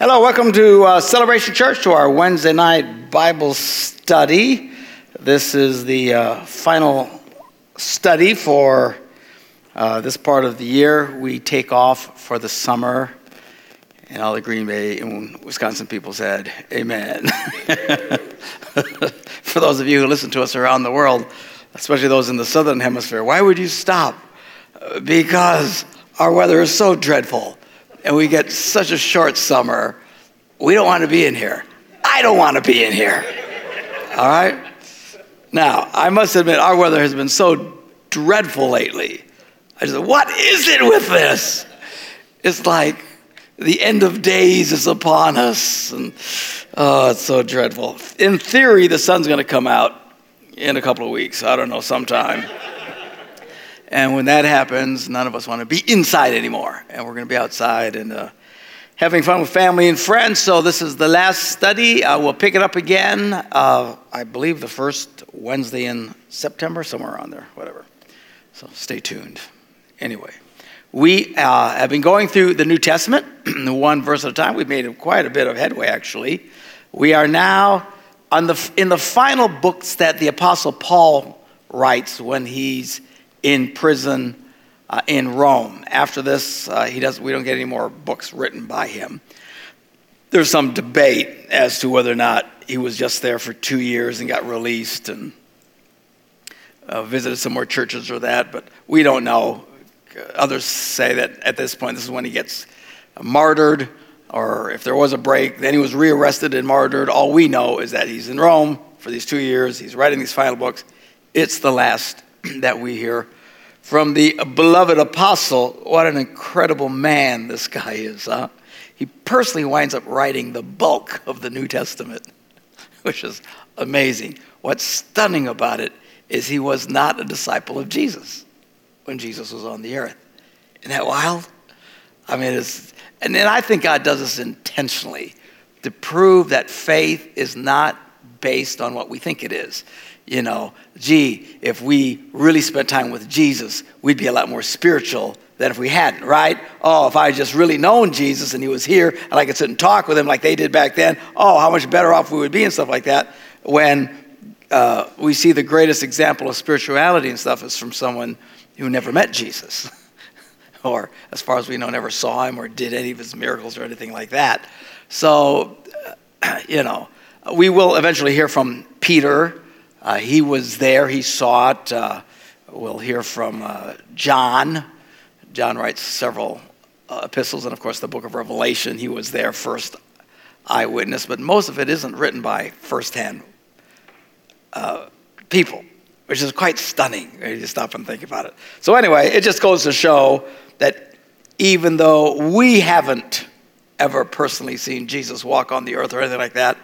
Hello, welcome to Celebration Church, to our Wednesday night Bible study. This is the final study for this part of the year. We take off for the summer, and all the Green Bay and Wisconsin people said, amen. For those of you who listen to us around the world, especially those in the southern hemisphere, why would you stop? Because our weather is so dreadful. And we get such a short summer. We don't want to be in here. I don't want to be in here. All right? Now, I must admit, our weather has been so dreadful lately. I just said, what is it with this? It's like the end of days is upon us. And oh, it's so dreadful. In theory, the sun's going to come out in a couple of weeks. I don't know, sometime. And when that happens, none of us want to be inside anymore. And we're going to be outside and having fun with family and friends. So this is the last study. We'll pick it up again, I believe, the first Wednesday in September, somewhere around there, whatever. So stay tuned. Anyway, we have been going through the New Testament, one verse at a time. We've made quite a bit of headway, actually. We are now in the final books that the Apostle Paul writes when he's in prison in Rome. After this, we don't get any more books written by him. There's some debate as to whether or not he was just there for 2 years and got released and visited some more churches or that, but we don't know. Others say that at this point, this is when he gets martyred, or if there was a break, then he was rearrested and martyred. All we know is that he's in Rome for these 2 years. He's writing these final books. It's the last that we hear from the beloved apostle. What an incredible man this guy is, huh? He personally winds up writing the bulk of the New Testament, which is amazing. What's stunning about it is he was not a disciple of Jesus when Jesus was on the earth. Isn't that wild? I mean, and then I think God does this intentionally to prove that faith is not based on what we think it is. You know, gee, if we really spent time with Jesus, we'd be a lot more spiritual than if we hadn't, right? Oh, if I had just really known Jesus and he was here and I could sit and talk with him like they did back then, oh, how much better off we would be and stuff like that. When we see the greatest example of spirituality and stuff is from someone who never met Jesus or, as far as we know, never saw him or did any of his miracles or anything like that. So, you know, we will eventually hear from Peter. He was there. He saw it. We'll hear from John. John writes several epistles, and of course the book of Revelation. He was there, first eyewitness, but most of it isn't written by firsthand people, which is quite stunning if you stop and think about it. So anyway, it just goes to show that even though we haven't ever personally seen Jesus walk on the earth or anything like that,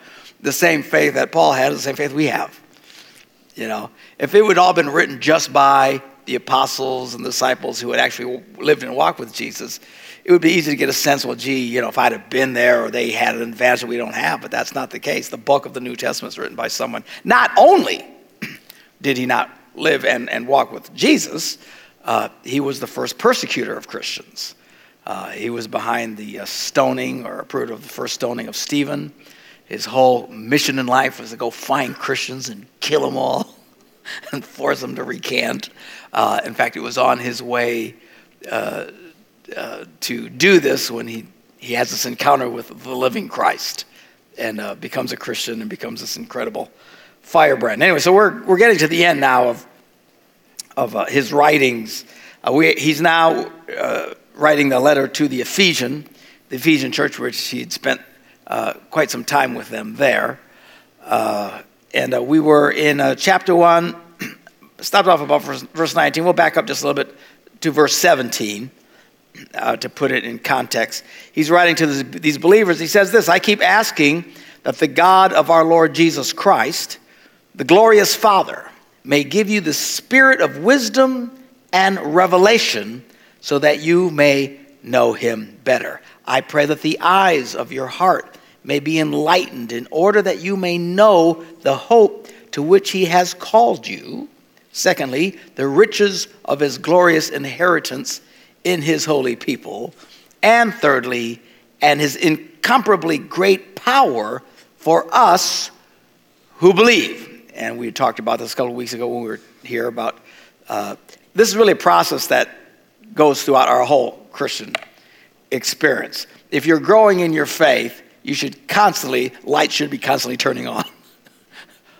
the same faith that Paul had is the same faith we have. You know, if it would all been written just by the apostles and disciples who had actually lived and walked with Jesus, it would be easy to get a sense, well, gee, you know, if I'd have been there or they had an advantage that we don't have, but that's not the case. The bulk of the New Testament is written by someone. Not only did he not live and walk with Jesus, he was the first persecutor of Christians. He was behind the stoning or approved of the first stoning of Stephen. His whole mission in life was to go find Christians and kill them all and force them to recant. In fact, it was on his way to do this when he has this encounter with the living Christ and becomes a Christian and becomes this incredible firebrand. Anyway, so we're getting to the end now of his writings. He's now writing the letter to the Ephesian church, which he'd spent quite some time with them there. We were in chapter 1, stopped off about verse 19. We'll back up just a little bit to verse 17 to put it in context. He's writing to these believers. He says this, I keep asking that the God of our Lord Jesus Christ, the glorious Father, may give you the spirit of wisdom and revelation so that you may know him better. I pray that the eyes of your heart may be enlightened in order that you may know the hope to which he has called you. Secondly, the riches of his glorious inheritance in his holy people. And thirdly, and his incomparably great power for us who believe. And we talked about this a couple of weeks ago when we were here about this is really a process that goes throughout our whole Christian experience. If you're growing in your faith, you should light should be constantly turning on.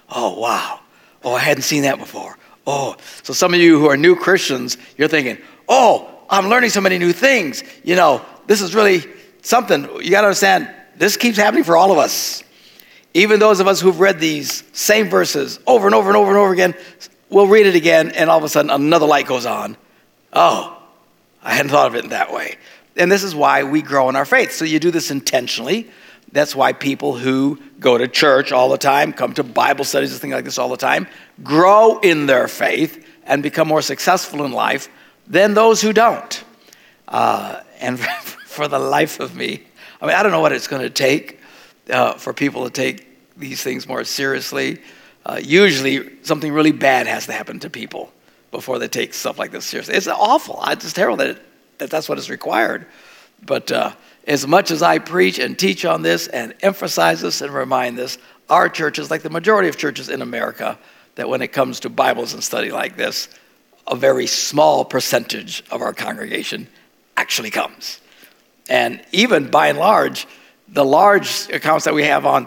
Oh, wow. Oh, I hadn't seen that before. Oh, so some of you who are new Christians, you're thinking, oh, I'm learning so many new things. You know, this is really something. You got to understand, this keeps happening for all of us. Even those of us who've read these same verses over and over and over and over again, we'll read it again, and all of a sudden another light goes on. Oh, I hadn't thought of it in that way. And this is why we grow in our faith. So you do this intentionally. That's why people who go to church all the time, come to Bible studies and things like this all the time, grow in their faith and become more successful in life than those who don't. And for the life of me, I mean, I don't know what it's going to take for people to take these things more seriously. Usually something really bad has to happen to people before they take stuff like this seriously. It's awful. It's terrible that that's what is required. But as much as I preach and teach on this and emphasize this and remind this, our churches, like the majority of churches in America, that when it comes to Bibles and study like this, a very small percentage of our congregation actually comes. And even by and large, the large accounts that we have on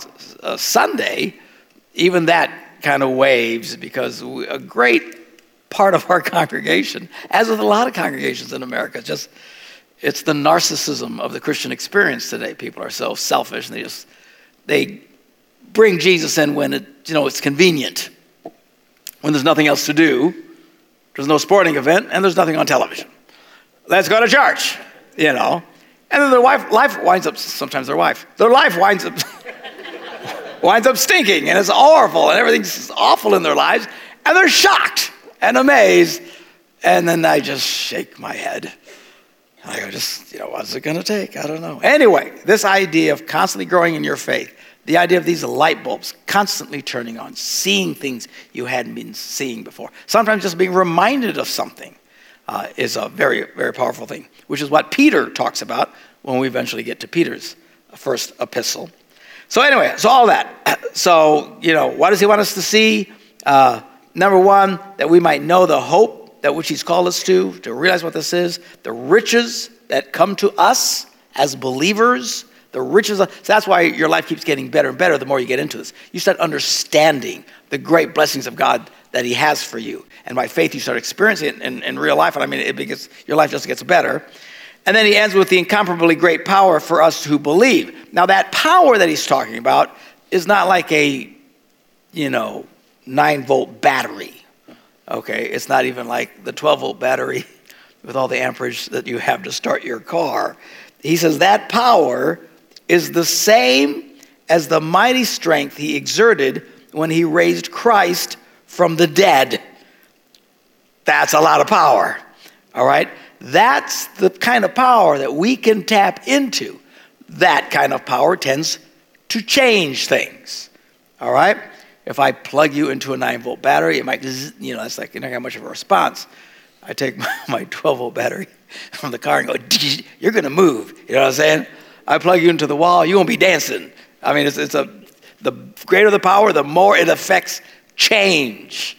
Sunday, even that kind of waves, because a great part of our congregation, as with a lot of congregations in America, it's the narcissism of the Christian experience today. People are so selfish, and they bring Jesus in when it's convenient, when there's nothing else to do, there's no sporting event, and there's nothing on television. Let's go to church, And then their life winds up winds up stinking, and it's horrible, and everything's awful in their lives, and they're shocked and amazed. And then I just shake my head. I go, what's it going to take? I don't know. Anyway, this idea of constantly growing in your faith, the idea of these light bulbs constantly turning on, seeing things you hadn't been seeing before, sometimes just being reminded of something is a very, very powerful thing, which is what Peter talks about when we eventually get to Peter's first epistle. So anyway, all that. So, what does he want us to see? Number one, that we might know the hope that which he's called us to realize what this is, the riches that come to us as believers, the riches. So that's why your life keeps getting better and better the more you get into this. You start understanding the great blessings of God that he has for you. And by faith, you start experiencing it in real life. And I mean, your life just gets better. And then he ends with the incomparably great power for us who believe. Now, that power that he's talking about is not like a, 9-volt battery, okay? It's not even like the 12-volt battery with all the amperage that you have to start your car. He says that power is the same as the mighty strength he exerted when he raised Christ from the dead. That's a lot of power, all right? That's the kind of power that we can tap into. That kind of power tends to change things, all right? If I plug you into a 9-volt battery, it might, that's like, you don't have much of a response. I take my 12-volt battery from the car and go, you're going to move. You know what I'm saying? I plug you into the wall, you won't be dancing. I mean, the greater the power, the more it affects change.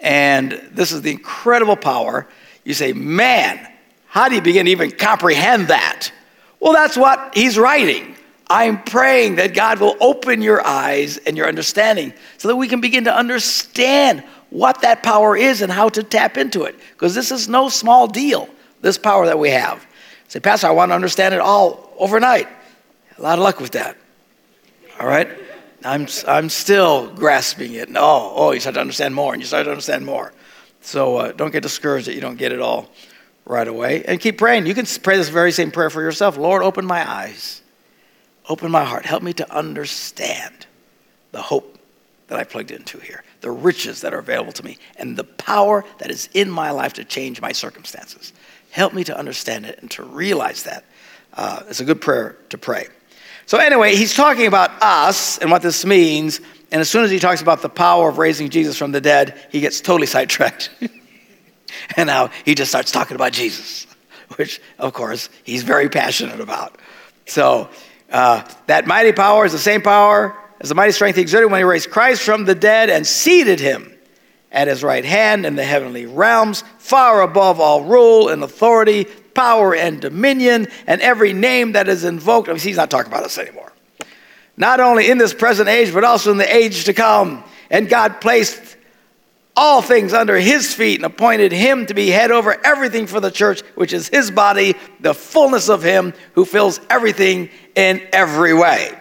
And this is the incredible power. You say, man, how do you begin to even comprehend that? Well, that's what he's writing. I'm praying that God will open your eyes and your understanding so that we can begin to understand what that power is and how to tap into it. Because this is no small deal, this power that we have. Say, Pastor, I want to understand it all overnight. A lot of luck with that. All right? I'm still grasping it. And you start to understand more, and you start to understand more. So don't get discouraged that you don't get it all right away. And keep praying. You can pray this very same prayer for yourself. Lord, open my eyes. Open my heart. Help me to understand the hope that I plugged into here, the riches that are available to me, and the power that is in my life to change my circumstances. Help me to understand it and to realize that. It's a good prayer to pray. So anyway, he's talking about us and what this means. And as soon as he talks about the power of raising Jesus from the dead, he gets totally sidetracked. And now he just starts talking about Jesus, which, of course, he's very passionate about. So that mighty power is the same power as the mighty strength he exerted when he raised Christ from the dead and seated him at his right hand in the heavenly realms, far above all rule and authority, power and dominion, and every name that is invoked. I mean, he's not talking about us anymore. Not only in this present age, but also in the age to come. And God placed all things under his feet and appointed him to be head over everything for the church, which is his body, the fullness of him who fills everything in every way.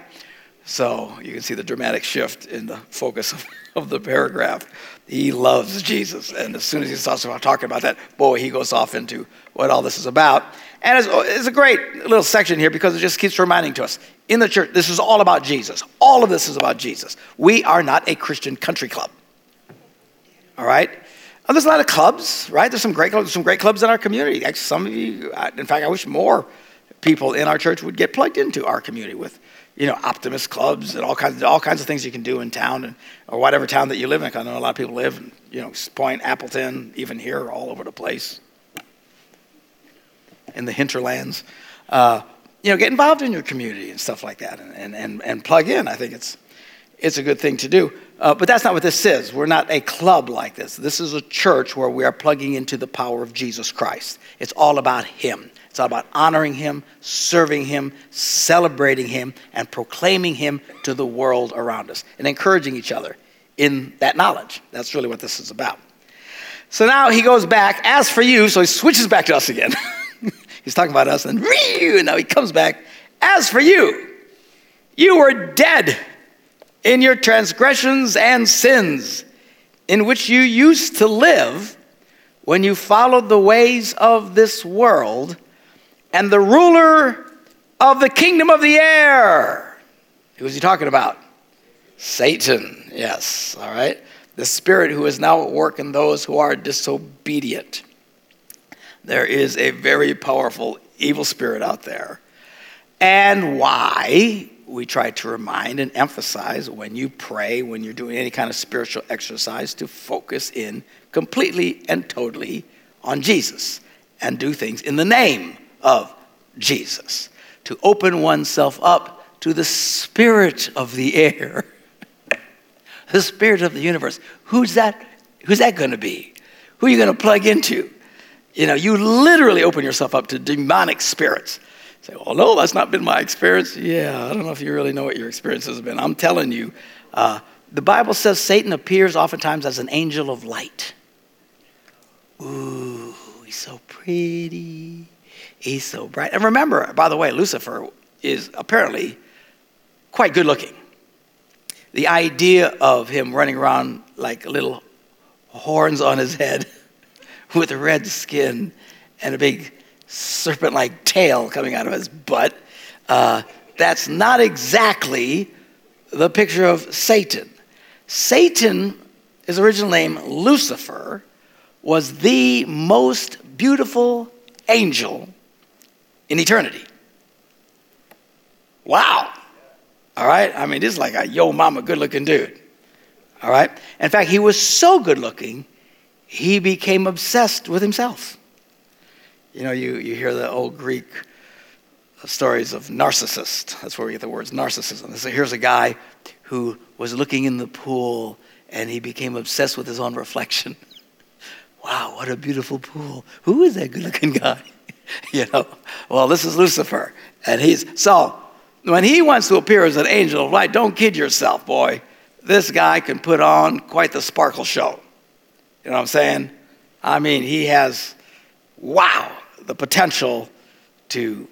So you can see the dramatic shift in the focus of the paragraph. He loves Jesus. And as soon as he starts talking about that, boy, he goes off into what all this is about. And it's a great little section here because it just keeps reminding to us. In the church, this is all about Jesus. All of this is about Jesus. We are not a Christian country club. All right? Now, there's a lot of clubs, right? There's some great clubs, in our community. Actually, some of you, in fact, I wish more people in our church would get plugged into our community with, optimist clubs and all kinds of things you can do in town or whatever town that you live in. I know a lot of people live in, Point, Appleton, even here, all over the place, in the hinterlands. Get involved in your community and stuff like that and plug in. I think it's a good thing to do. But that's not what this is. We're not a club like this. This is a church where we are plugging into the power of Jesus Christ. It's all about him. It's all about honoring him, serving him, celebrating him, and proclaiming him to the world around us and encouraging each other in that knowledge. That's really what this is about. So now he goes back, as for you, so he switches back to us again. He's talking about us, and now he comes back. As for you, you were dead in your transgressions and sins, in which you used to live when you followed the ways of this world and the ruler of the kingdom of the air. Who is he talking about? Satan, yes, all right? The spirit who is now at work in those who are disobedient. There is a very powerful evil spirit out there. And why we try to remind and emphasize when you pray, when you're doing any kind of spiritual exercise, to focus in completely and totally on Jesus and do things in the name of Jesus, to open oneself up to the spirit of the air, the spirit of the universe. Who's that going to be? Who are you going to plug into? You literally open yourself up to demonic spirits. Say, well, no, that's not been my experience. Yeah, I don't know if you really know what your experience has been. I'm telling you, the Bible says Satan appears oftentimes as an angel of light. Ooh, he's so pretty. He's so bright. And remember, by the way, Lucifer is apparently quite good looking. The idea of him running around like little horns on his head with red skin and a big serpent-like tail coming out of his butt. That's not exactly the picture of Satan. Satan, his original name, Lucifer, was the most beautiful angel in eternity. Wow. All right? I mean, this is like a yo mama good-looking dude. All right? In fact, he was so good-looking he became obsessed with himself. You hear the old Greek stories of narcissist. That's where we get the words narcissism. So here's a guy who was looking in the pool, and he became obsessed with his own reflection. Wow, what a beautiful pool. Who is that good-looking guy? Well, this is Lucifer. And when he wants to appear as an angel of light, don't kid yourself, boy. This guy can put on quite the sparkle show. You know what I'm saying? I mean, he has, the potential to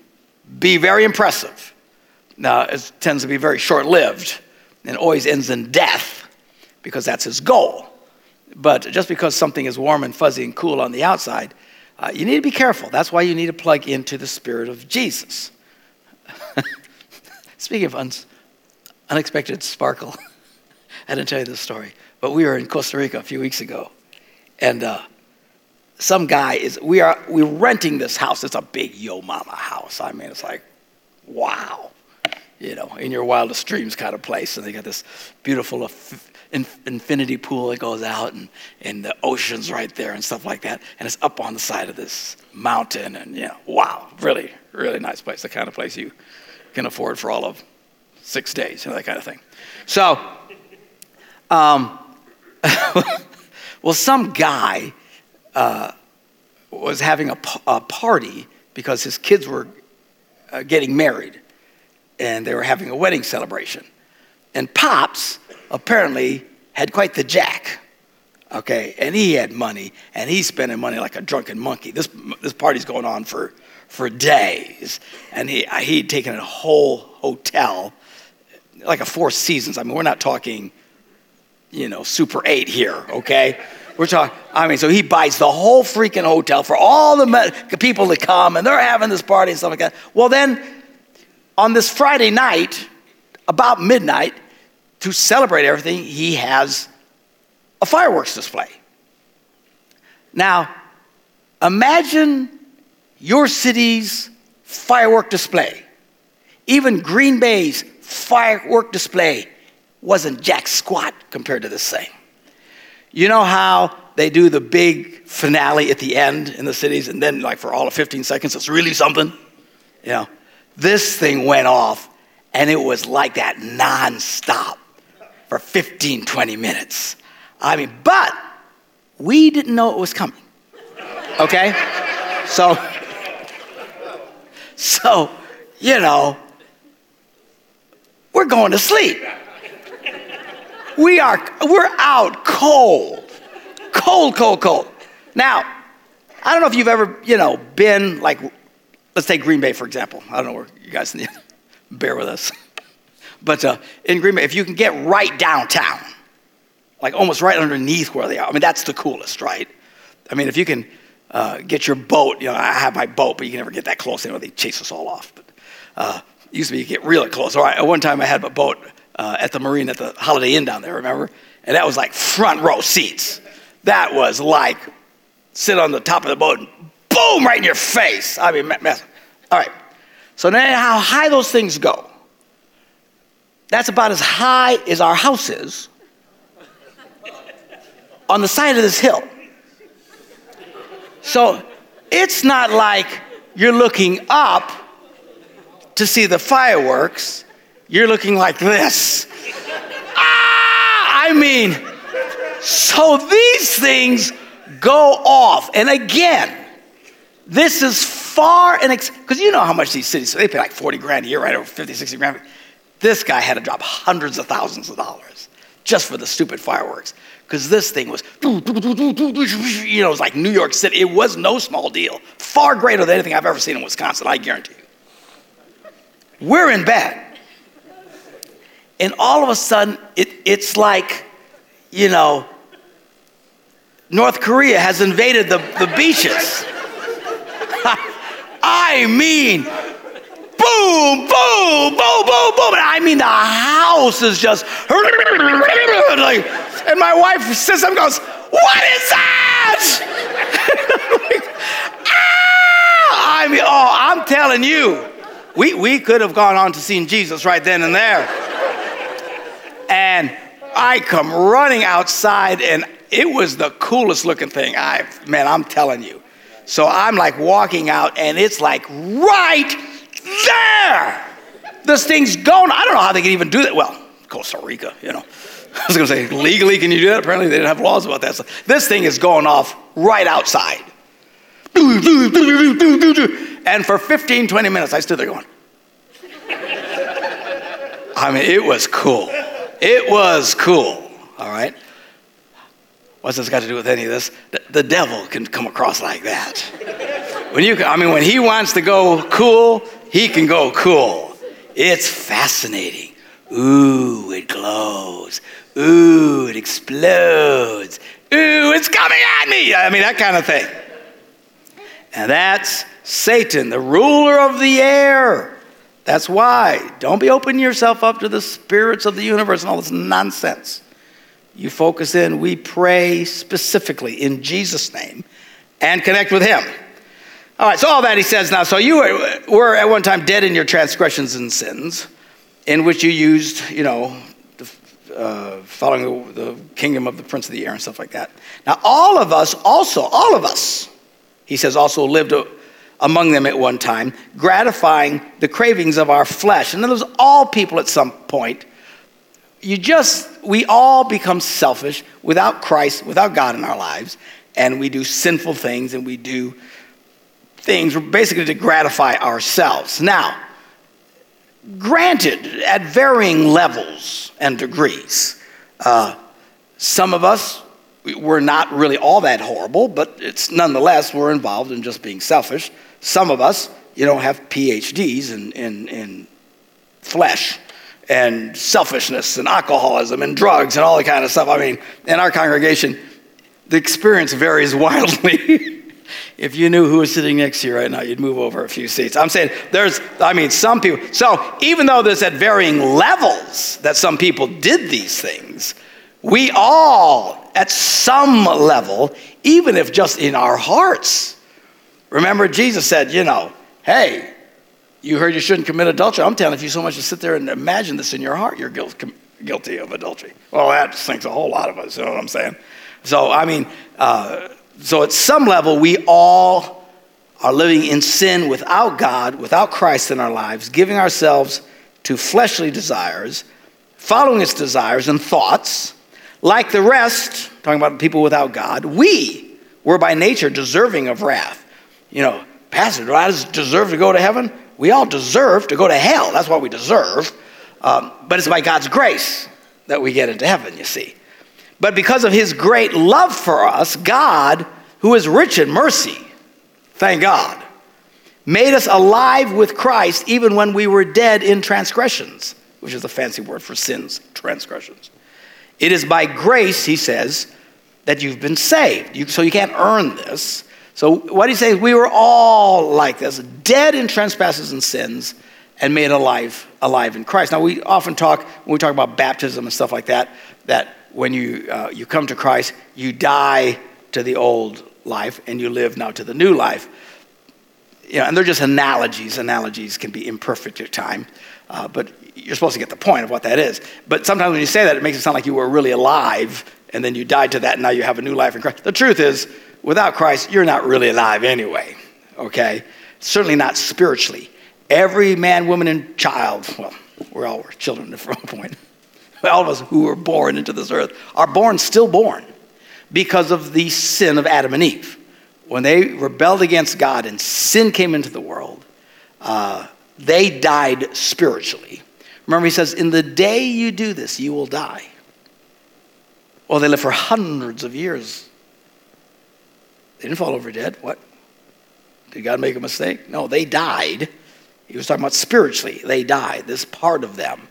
be very impressive. Now, it tends to be very short-lived and always ends in death because that's his goal. But just because something is warm and fuzzy and cool on the outside, you need to be careful. That's why you need to plug into the spirit of Jesus. Speaking of unexpected sparkle, I didn't tell you this story, but we were in Costa Rica a few weeks ago. And some guy we're renting this house. It's a big yo mama house. I mean, it's like, wow, in your wildest dreams kind of place. And they got this beautiful infinity pool that goes out and the ocean's right there and stuff like that. And it's up on the side of this mountain. And really, really nice place. The kind of place you can afford for all of 6 days, you know, that kind of thing. So, well, some guy was having a party because his kids were getting married, and they were having a wedding celebration. And Pops apparently had quite the jack, okay? And he had money, and he's spending money like a drunken monkey. This party's going on for days, and he'd taken a whole hotel, like a Four Seasons. I mean, we're not talking, you know, Super 8 here, okay? We're talking, I mean, so he buys the whole freaking hotel for all the people to come, and they're having this party and stuff like that. Well, then, on this Friday night, about midnight, to celebrate everything, he has a fireworks display. Now, imagine your city's firework display. Even Green Bay's firework display wasn't jack squat compared to this thing. You know how they do the big finale at the end in the cities, and then like for all of 15 seconds, it's really something? You know, this thing went off, and it was like that nonstop for 15, 20 minutes. I mean, but we didn't know it was coming, okay? So, you know, we're going to sleep. We're out cold. Now, I don't know if you've ever, you know, been like, let's take Green Bay, for example. I don't know where you guys need, bear with us. But in Green Bay, if you can get right downtown, like almost right underneath where they are, I mean, that's the coolest, right? I mean, if you can get your boat, you know, I have my boat, but you can never get that close anyway. They chase us all off. But used to be you get really close. All right, at one time I had my boat at the marina at the Holiday Inn down there, remember? And that was like front row seats. That was like sit on the top of the boat and boom, right in your face. I mean, massive. All right. So now how high those things go, that's about as high as our house is on the side of this hill. So it's not like you're looking up to see the fireworks. You're looking like this. I mean, so these things go off. And again, this is far and because you know how much these cities, so they pay like 40 grand a year, right? Over 50, 60 grand. This guy had to drop hundreds of thousands of dollars just for the stupid fireworks. Because this thing was, you know, it was like New York City. It was no small deal. Far greater than anything I've ever seen in Wisconsin, I guarantee you. We're in bed. And all of a sudden, it's like, you know, North Korea has invaded the beaches. I mean, boom, boom, boom, boom, boom. And I mean, the house is just, like, and my wife sits up and goes, what is that? Like, ah! I mean, oh, I'm telling you, we could have gone on to seeing Jesus right then and there. And I come running outside, and it was the coolest looking thing. I'm telling you. So I'm like walking out, and it's like right there. This thing's going. I don't know how they can even do that. Well, Costa Rica, you know. I was going to say, legally, can you do that? Apparently, they didn't have laws about that. So this thing is going off right outside. And for 15, 20 minutes, I stood there going. I mean, it was cool. It was cool, all right? What's this got to do with any of this? The devil can come across like that. When he wants to go cool, he can go cool. It's fascinating. Ooh, it glows. Ooh, it explodes. Ooh, it's coming at me. I mean, that kind of thing. And that's Satan, the ruler of the air. That's why. Don't be opening yourself up to the spirits of the universe and all this nonsense. You focus in. We pray specifically in Jesus' name and connect with him. All right, so all that he says now. So you were at one time dead in your transgressions and sins in which you used, you know, following the kingdom of the prince of the air and stuff like that. Now, all of us, he says, also lived among them at one time, gratifying the cravings of our flesh. And those all people at some point, we all become selfish without Christ, without God in our lives, and we do sinful things, and we do things basically to gratify ourselves. Now, granted, at varying levels and degrees, some of us, we're not really all that horrible, but it's nonetheless, we're involved in just being selfish. Some of us, have PhDs in flesh and selfishness and alcoholism and drugs and all that kind of stuff. I mean, in our congregation, the experience varies wildly. If you knew who was sitting next to you right now, you'd move over a few seats. I'm saying some people. So even though there's at varying levels that some people did these things, we all, at some level, even if just in our hearts. Remember, Jesus said, hey, you heard you shouldn't commit adultery. I'm telling you so much as sit there and imagine this in your heart, you're guilty of adultery. Well, that sinks a whole lot of us, you know what I'm saying? So, so at some level, we all are living in sin without God, without Christ in our lives, giving ourselves to fleshly desires, following its desires and thoughts. Like the rest, talking about people without God, we were by nature deserving of wrath. Pastor, do I deserve to go to heaven? We all deserve to go to hell. That's what we deserve. But it's by God's grace that we get into heaven, you see. But because of his great love for us, God, who is rich in mercy, thank God, made us alive with Christ even when we were dead in transgressions, which is a fancy word for sins, transgressions. It is by grace, he says, that you've been saved. So you can't earn this. So what he says, we were all like this, dead in trespasses and sins, and made alive in Christ. Now we often talk, when we talk about baptism and stuff like that, that when you come to Christ, you die to the old life, and you live now to the new life. And they're just analogies. Analogies can be imperfect at times, but you're supposed to get the point of what that is. But sometimes when you say that, it makes it sound like you were really alive, and then you died to that, and now you have a new life in Christ. The truth is, without Christ, you're not really alive anyway, okay? Certainly not spiritually. Every man, woman, and child, well, we're all children at one point. All of us who were born into this earth are still born, because of the sin of Adam and Eve. When they rebelled against God and sin came into the world, they died spiritually. Remember, he says, in the day you do this, you will die. Well, they lived for hundreds of years. They didn't fall over dead. What? Did God make a mistake? No, they died. He was talking about spiritually. They died, this part of them.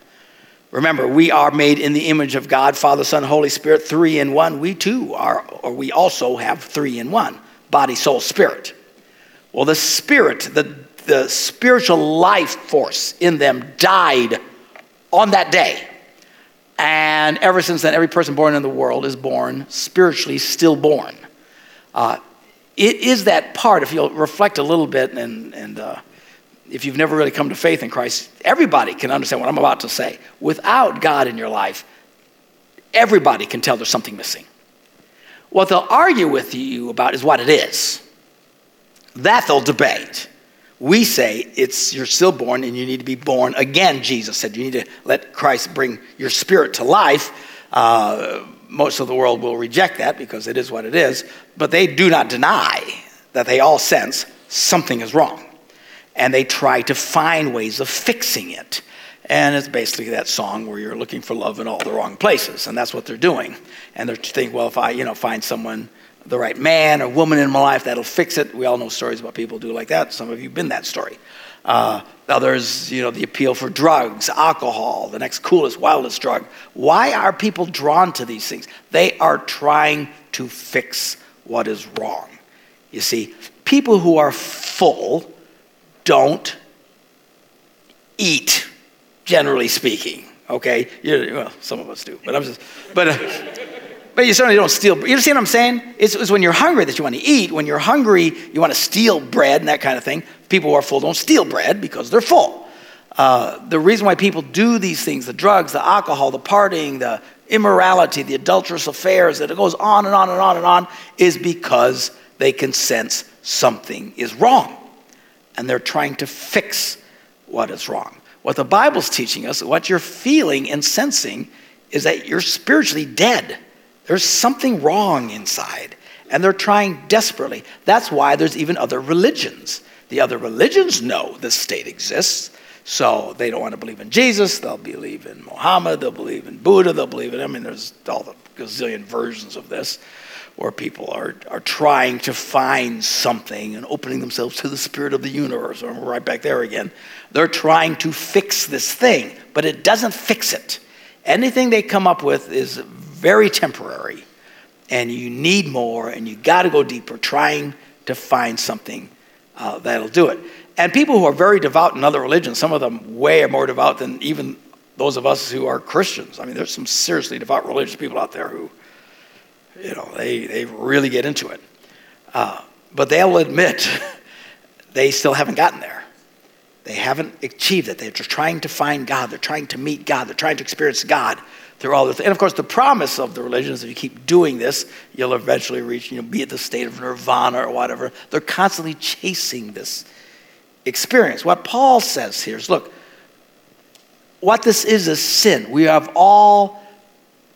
Remember, we are made in the image of God, Father, Son, Holy Spirit, three in one. We too are, or we also have three in one, body, soul, spirit. Well, the spirit, the spiritual life force in them died on that day. And ever since then, every person born in the world is born spiritually stillborn. It is that part, if you'll reflect a little bit, and if you've never really come to faith in Christ, everybody can understand what I'm about to say. Without God in your life, everybody can tell there's something missing. What they'll argue with you about is what it is. That they'll debate. We say you're stillborn and you need to be born again. Jesus said you need to let Christ bring your spirit to life. Most of the world will reject that because it is what it is, but they do not deny that they all sense something is wrong, and they try to find ways of fixing it. And it's basically that song where you're looking for love in all the wrong places, and that's what they're doing. And they're thinking, well, if I find someone, the right man or woman in my life, that'll fix it. We all know stories about people who do like that. Some of you have been that story. Others, the appeal for drugs, alcohol, the next coolest, wildest drug. Why are people drawn to these things? They are trying to fix what is wrong. You see, people who are full don't eat, generally speaking. Okay? Some of us do, but I'm just... But you certainly don't steal. You see what I'm saying? It's when you're hungry that you want to eat. When you're hungry, you want to steal bread and that kind of thing. People who are full don't steal bread because they're full. The reason why people do these things, the drugs, the alcohol, the partying, the immorality, the adulterous affairs, that it goes on and on and on and on, is because they can sense something is wrong. and they're trying to fix what is wrong. What the Bible's teaching us, what you're feeling and sensing, is that you're spiritually dead. There's something wrong inside, and they're trying desperately. That's why there's even other religions. The other religions know this state exists, so they don't want to believe in Jesus. They'll believe in Muhammad. They'll believe in Buddha. They'll believe in, I mean, there's all the gazillion versions of this, where people are trying to find something and opening themselves to the spirit of the universe. And we're right back there again. They're trying to fix this thing, but it doesn't fix it. Anything they come up with is very temporary, and you need more, and you got to go deeper, trying to find something that'll do it. And people who are very devout in other religions, some of them way more devout than even those of us who are Christians. I mean, there's some seriously devout religious people out there who, you know, they really get into it. But they'll admit they still haven't gotten there. They haven't achieved it. They're just trying to find God. They're trying to meet God. They're trying to experience God through all this. And of course, the promise of the religion is if you keep doing this, you'll eventually reach, you'll be at the state of nirvana or whatever. They're constantly chasing this experience. What Paul says here is, look, what this is sin. We have all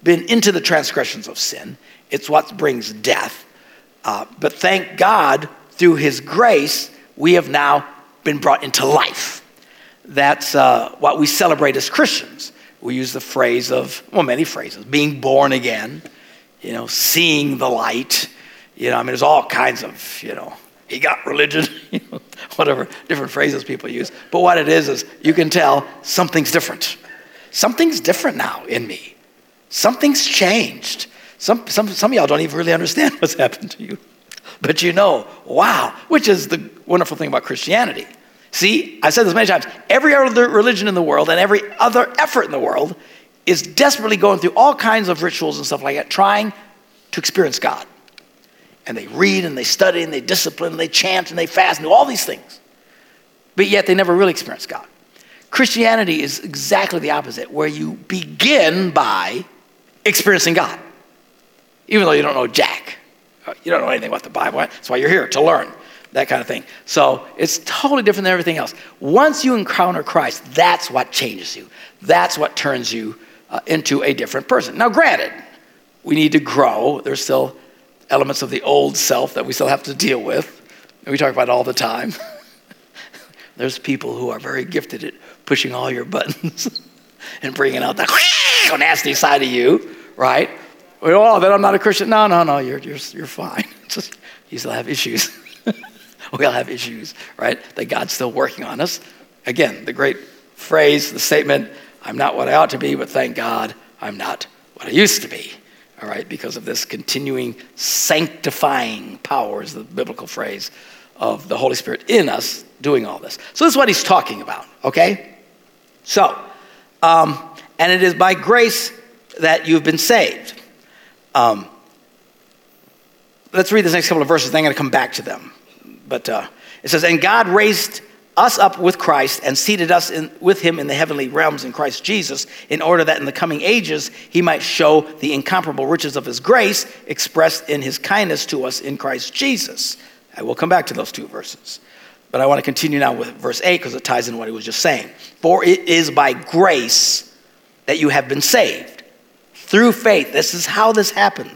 been into the transgressions of sin. It's what brings death. But thank God, through his grace, we have now been brought into life. That's what we celebrate as Christians. We use the phrase of, well, many phrases, being born again, you know, seeing the light. You know, I mean, there's all kinds of, you know, he got religion, you know, whatever, different phrases people use. But what it is you can tell something's different. Something's different now in me. Something's changed. Some of y'all don't even really understand what's happened to you. But you know, wow, which is the wonderful thing about Christianity. See, I said this many times, every other religion in the world and every other effort in the world is desperately going through all kinds of rituals and stuff like that, trying to experience God. And they read and they study and they discipline and they chant and they fast and do all these things. But yet they never really experience God. Christianity is exactly the opposite, where you begin by experiencing God, even though you don't know jack. You don't know anything about the Bible. That's why you're here, to learn, that kind of thing. So it's totally different than everything else. Once you encounter Christ, that's what changes you. That's what turns you into a different person. Now, granted, we need to grow. There's still elements of the old self that we still have to deal with. And we talk about it all the time. There's people who are very gifted at pushing all your buttons and bringing out that nasty side of you, right? Oh, then I'm not a Christian. No, you're fine. Just, you still have issues. We all have issues, right? That God's still working on us. Again, the great phrase, the statement, I'm not what I ought to be, but thank God I'm not what I used to be. All right, because of this continuing sanctifying power is the biblical phrase of the Holy Spirit in us doing all this. So this is what he's talking about, okay? So, and it is by grace that you've been saved. Let's read this next couple of verses, then I'm going to come back to them. But it says, and God raised us up with Christ and seated us with him in the heavenly realms in Christ Jesus, in order that in the coming ages he might show the incomparable riches of his grace expressed in his kindness to us in Christ Jesus. I will come back to those two verses. But I want to continue now with verse 8 because it ties in what he was just saying. For it is by grace that you have been saved through faith. This is how this happened.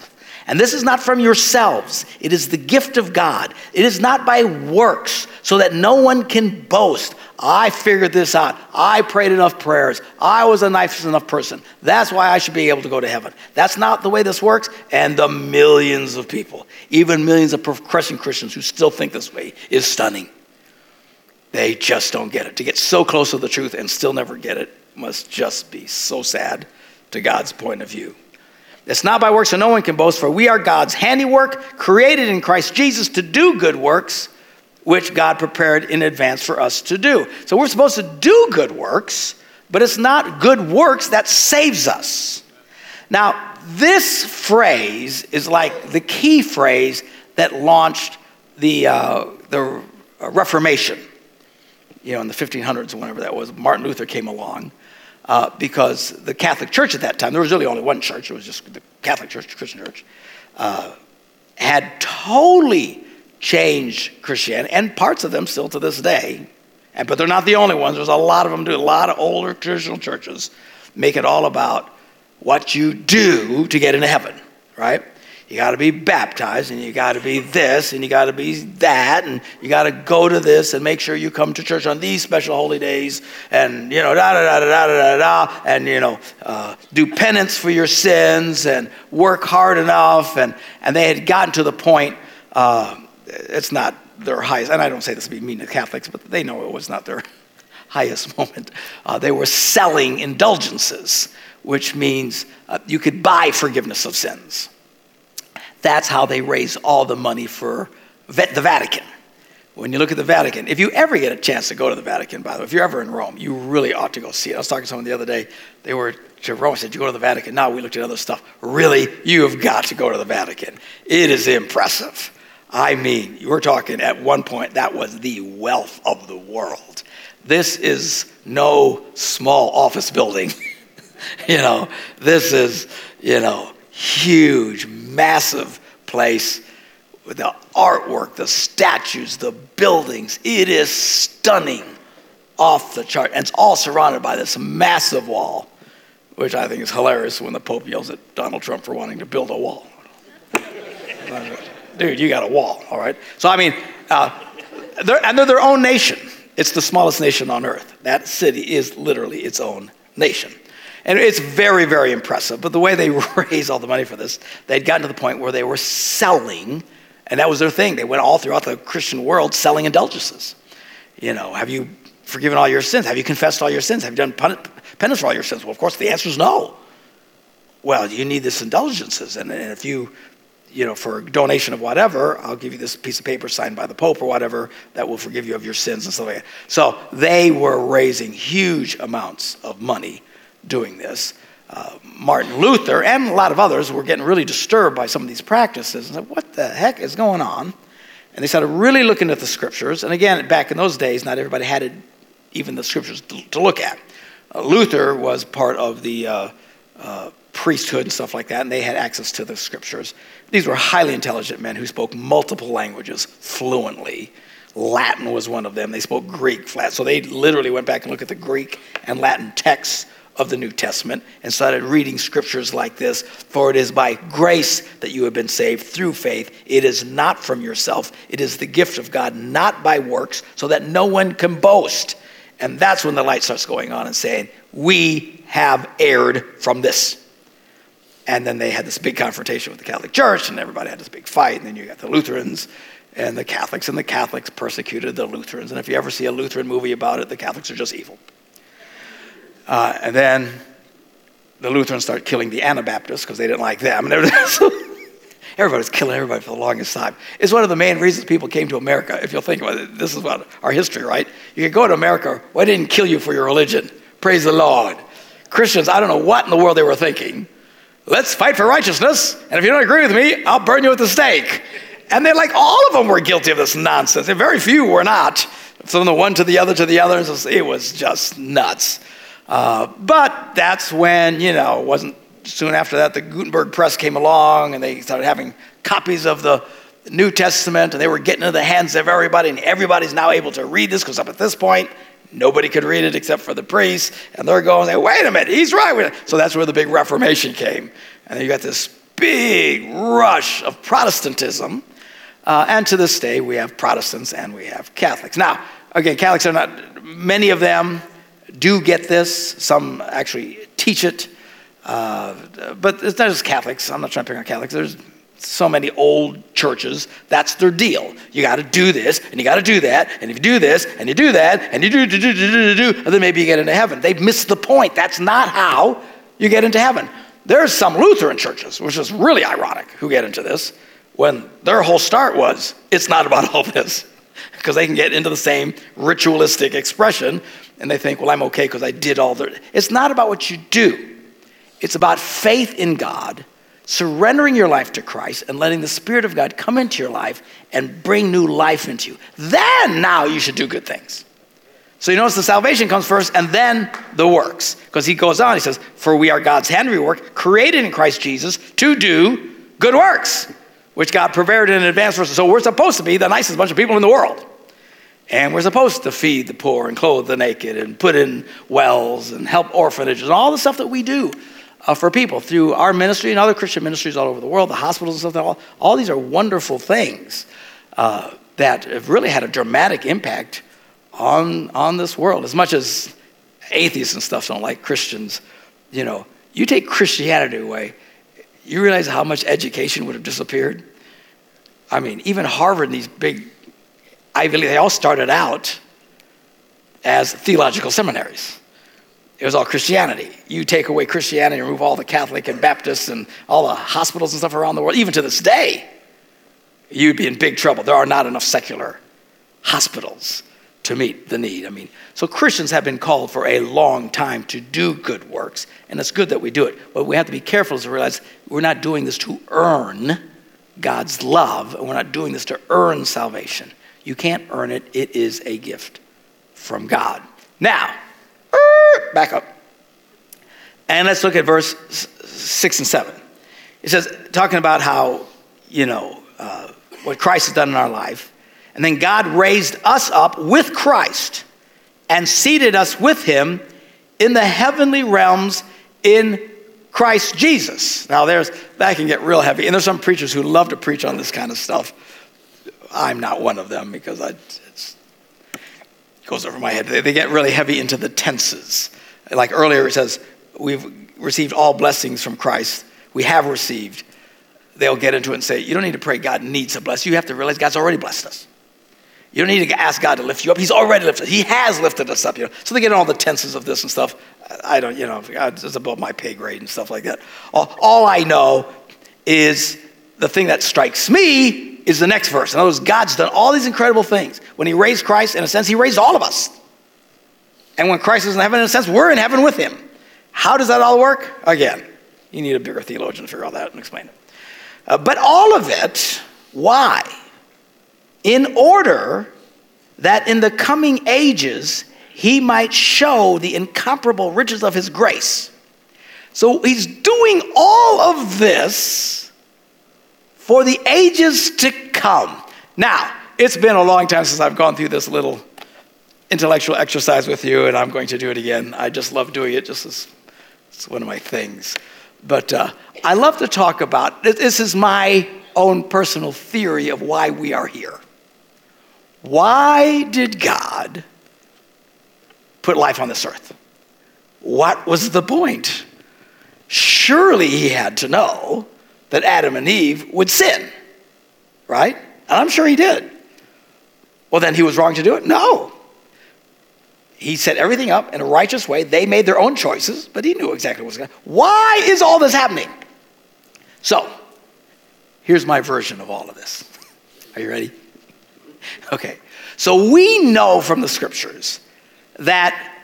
And this is not from yourselves. It is the gift of God. It is not by works, so that no one can boast. I figured this out. I prayed enough prayers. I was a nice enough person. That's why I should be able to go to heaven. That's not the way this works. And the millions of people, even millions of professing Christians who still think this way, is stunning. They just don't get it. To get so close to the truth and still never get it must just be so sad to God's point of view. It's not by works, so no one can boast, for we are God's handiwork, created in Christ Jesus to do good works, which God prepared in advance for us to do. So we're supposed to do good works, but it's not good works that saves us. Now, this phrase is like the key phrase that launched the Reformation, you know, in the 1500s or whenever that was. Martin Luther came along. Because the Catholic Church at that time, there was really only one church, it was just the Catholic Church, the Christian Church, had totally change Christianity, and parts of them still to this day. But they're not the only ones. There's a lot of them do. A lot of older traditional churches make it all about what you do to get into heaven, right? You got to be baptized, and you got to be this, and you got to be that, and you got to go to this, and make sure you come to church on these special holy days, and and do penance for your sins, and work hard enough, and they had gotten to the point. It's not their highest, and I don't say this to be mean to Catholics, but they know it was not their highest moment. They were selling indulgences, which means you could buy forgiveness of sins. That's how they raise all the money for the Vatican. When you look at the Vatican, if you ever get a chance to go to the Vatican, by the way, if you're ever in Rome, you really ought to go see it. I was talking to someone the other day. They were to Rome. I said, you go to the Vatican? Now we looked at other stuff. Really? You have got to go to the Vatican. It is impressive. I mean, you were talking at one point, that was the wealth of the world. This is no small office building. This is, huge, massive place with the artwork, the statues, the buildings. It is stunning, off the chart. And it's all surrounded by this massive wall, which I think is hilarious when the Pope yells at Donald Trump for wanting to build a wall. Dude, you got a wall, all right? So, I mean, they're their own nation. It's the smallest nation on earth. That city is literally its own nation. And it's very, very impressive. But the way they raise all the money for this, they'd gotten to the point where they were selling, and that was their thing. They went all throughout the Christian world selling indulgences. Have you forgiven all your sins? Have you confessed all your sins? Have you done penance for all your sins? Well, of course, the answer is no. Well, you need this indulgences, and if you... for a donation of whatever, I'll give you this piece of paper signed by the Pope or whatever that will forgive you of your sins and stuff like that. So they were raising huge amounts of money doing this. Martin Luther and a lot of others were getting really disturbed by some of these practices and said, what the heck is going on? And they started really looking at the scriptures. And again, back in those days, not everybody had even the scriptures to look at. Luther was part of the priesthood and stuff like that, and they had access to the scriptures. These were highly intelligent men who spoke multiple languages fluently. Latin was one of them. They spoke Greek flat. So they literally went back and looked at the Greek and Latin texts of the New Testament and started reading scriptures like this. For it is by grace that you have been saved through faith. It is not from yourself. It is the gift of God, not by works, so that no one can boast. And that's when the light starts going on and saying, we have erred from this. And then they had this big confrontation with the Catholic Church, and everybody had this big fight. And then you got the Lutherans and the Catholics persecuted the Lutherans. And if you ever see a Lutheran movie about it, the Catholics are just evil. And then the Lutherans start killing the Anabaptists because they didn't like them. And everybody's killing everybody for the longest time. It's one of the main reasons people came to America. If you'll think about it, this is about our history, right? You could go to America. Well, I didn't kill you for your religion. Praise the Lord. Christians, I don't know what in the world they were thinking. Let's fight for righteousness, and if you don't agree with me, I'll burn you at the stake. And they, all of them were guilty of this nonsense. And very few were not. From the one to the other to the other, it was just nuts. But that's when, it wasn't soon after that the Gutenberg press came along, and they started having copies of the New Testament, and they were getting into the hands of everybody, and everybody's now able to read this, because up at this point, nobody could read it except for the priests, and they're going, wait a minute, he's right. So that's where the big Reformation came. And then you got this big rush of Protestantism, and to this day we have Protestants and we have Catholics. Now, again, Catholics are not, many of them do get this, some actually teach it, but it's not just Catholics. I'm not trying to pick on Catholics. There's so many old churches, that's their deal. You got to do this, and you got to do that, and if you do this, and you do that, and you do, and then maybe you get into heaven. They've missed the point. That's not how you get into heaven. There's some Lutheran churches, which is really ironic, who get into this, when their whole start was, it's not about all this, because they can get into the same ritualistic expression, and they think, well, I'm okay because I did all the... It's not about what you do. It's about faith in God, surrendering your life to Christ and letting the Spirit of God come into your life and bring new life into you. Then now you should do good things. So you notice the salvation comes first and then the works. Because he goes on, he says, for we are God's handiwork, created in Christ Jesus to do good works, which God prepared in advance for us. So we're supposed to be the nicest bunch of people in the world. And we're supposed to feed the poor and clothe the naked and put in wells and help orphanages and all the stuff that we do for people through our ministry and other Christian ministries all over the world, the hospitals and stuff. All these are wonderful things that have really had a dramatic impact on this world. As much as atheists and stuff don't like Christians, you know, you take Christianity away, you realize how much education would have disappeared? I mean, even Harvard and these big Ivy League, they all started out as theological seminaries. It was all Christianity. You take away Christianity and remove all the Catholic and Baptists and all the hospitals and stuff around the world, even to this day, you'd be in big trouble. There are not enough secular hospitals to meet the need. I mean, so Christians have been called for a long time to do good works, and it's good that we do it. But we have to be careful to realize we're not doing this to earn God's love, and we're not doing this to earn salvation. You can't earn it. It is a gift from God. Now, back up. And let's look at verse 6 and 7. It says, talking about how, you know, what Christ has done in our life. And then God raised us up with Christ and seated us with him in the heavenly realms in Christ Jesus. Now, that can get real heavy. And there's some preachers who love to preach on this kind of stuff. I'm not one of them because it goes over my head. They get really heavy into the tenses. Like earlier, it says, we've received all blessings from Christ. We have received. They'll get into it and say, you don't need to pray God needs to bless you. You have to realize God's already blessed us. You don't need to ask God to lift you up. He's already lifted us. He has lifted us up. You know? So they get all the tenses of this and stuff. I don't, you know, it's above my pay grade and stuff like that. All I know is the thing that strikes me is the next verse. In other words, God's done all these incredible things. When he raised Christ, in a sense, he raised all of us. And when Christ is in heaven, in a sense, we're in heaven with him. How does that all work? Again, you need a bigger theologian to figure all that out and explain it. But all of it, why? In order that in the coming ages, he might show the incomparable riches of his grace. So he's doing all of this for the ages to come. Now, it's been a long time since I've gone through this little intellectual exercise with you, and I'm going to do it again. I just love doing it. It's one of my things. But I love to talk about, this is my own personal theory of why we are here. Why did God put life on this earth? What was the point? Surely he had to know that Adam and Eve would sin, right? And I'm sure he did. Well, then he was wrong to do it? No. He set everything up in a righteous way. They made their own choices, but he knew exactly what was going to happen. Why is all this happening? So, here's my version of all of this. Are you ready? Okay. So we know from the scriptures that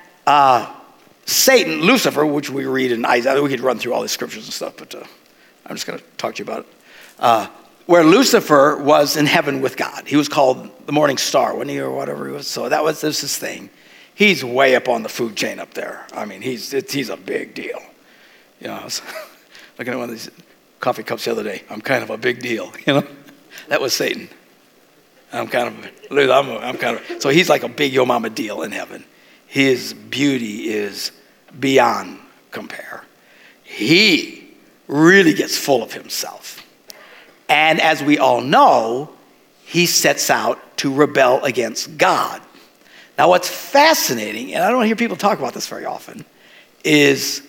Satan, Lucifer, which we read in Isaiah, we could run through all these scriptures and stuff, but I'm just going to talk to you about it. Where Lucifer was in heaven with God. He was called the morning star, wasn't he, or whatever he was? So that was his thing. He's way up on the food chain up there. I mean, he's a big deal. You know, I was looking at one of these coffee cups the other day. I'm kind of a big deal, you know? That was Satan. So he's like a big yo mama deal in heaven. His beauty is beyond compare. He really gets full of himself. And as we all know, he sets out to rebel against God. Now what's fascinating, and I don't hear people talk about this very often, is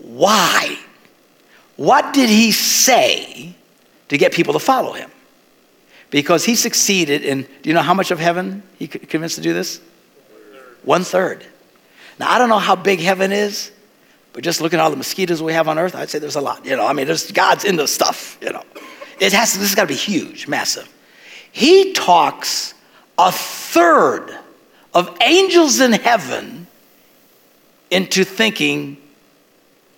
why? What did he say to get people to follow him? Because he succeeded in, do you know how much of heaven he convinced to do this? 1/3. Now I don't know how big heaven is, but just looking at all the mosquitoes we have on earth, I'd say there's a lot. You know, I mean, there's God's into stuff, you know. This has got to be huge, massive. He talks 1/3 of angels in heaven into thinking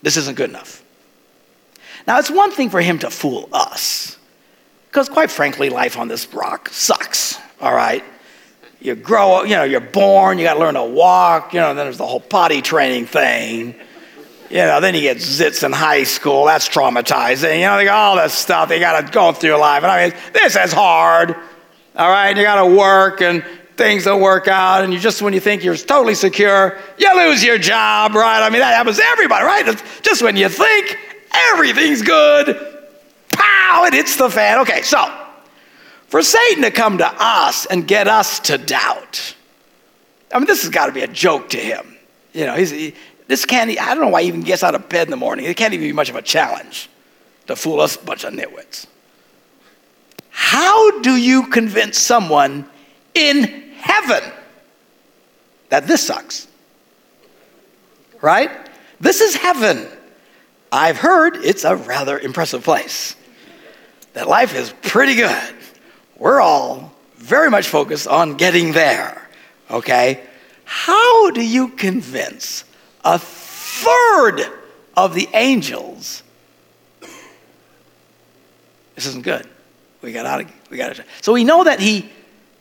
this isn't good enough. Now, it's one thing for him to fool us, because quite frankly, life on this rock sucks, all right? You grow up, you know, you're born, you got to learn to walk, you know, and then there's the whole potty training thing. You know, then you get zits in high school. That's traumatizing. You know, they got all this stuff they got to go through life. And I mean, this is hard. All right, you got to work and things don't work out. And you just, when you think you're totally secure, you lose your job, right? I mean, that happens to everybody, right? Just when you think everything's good, pow, it hits the fan. Okay, so for Satan to come to us and get us to doubt, I mean, this has got to be a joke to him. You know, I don't know why he even gets out of bed in the morning. It can't even be much of a challenge to fool us, a bunch of nitwits. How do you convince someone in heaven that this sucks? Right? This is heaven. I've heard it's a rather impressive place. That life is pretty good. We're all very much focused on getting there. Okay? How do you convince a third of the angels this isn't good? We got out. So we know that he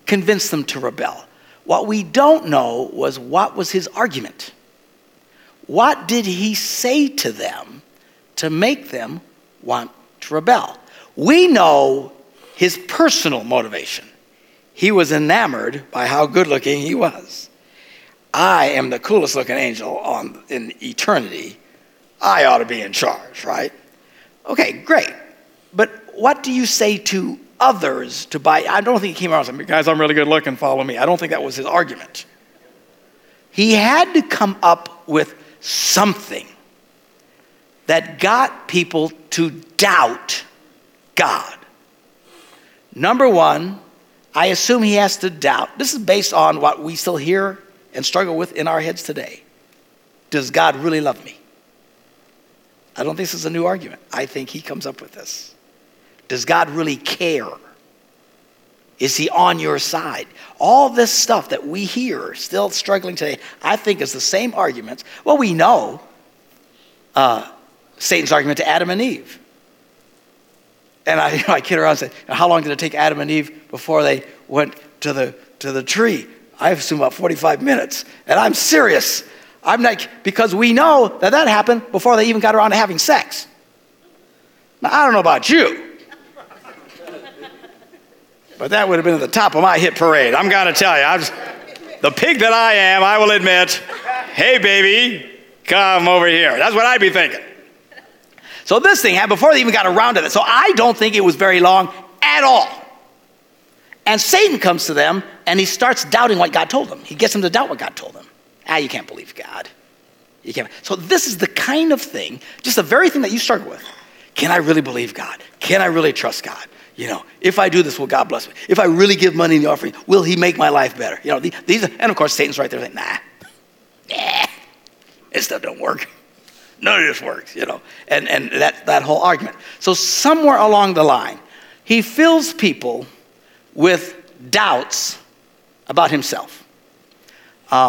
convinced them to rebel. What we don't know was, what was his argument? What did he say to them to make them want to rebel? We know his personal motivation. He was enamored by how good looking he was. I am the coolest looking angel in eternity. I ought to be in charge, right? Okay, great. But what do you say to others to buy? I don't think he came around and said, guys, I'm really good looking, follow me. I don't think that was his argument. He had to come up with something that got people to doubt God. Number one, I assume he has to doubt. This is based on what we still hear and struggle with in our heads today. Does God really love me? I don't think this is a new argument. I think he comes up with this. Does God really care? Is he on your side? All this stuff that we hear still struggling today, I think is the same arguments. Well, we know Satan's argument to Adam and Eve. And I kid around and say, how long did it take Adam and Eve before they went to the tree? I assume about 45 minutes. And I'm serious. I'm like, because we know that happened before they even got around to having sex. Now, I don't know about you, but that would have been at the top of my hit parade. I'm going to tell you, the pig that I am, I will admit, hey, baby, come over here. That's what I'd be thinking. So this thing happened before they even got around to it. So I don't think it was very long at all. And Satan comes to them, and he starts doubting what God told them. He gets them to doubt what God told them. You can't believe God. You can't. So this is the kind of thing, just the very thing that you struggle with. Can I really believe God? Can I really trust God? You know, if I do this, will God bless me? If I really give money in the offering, will he make my life better? You know, these, and of course, Satan's right there saying, nah, this stuff don't work. None of this works, you know, and that whole argument. So somewhere along the line, he fills people with doubts about himself. And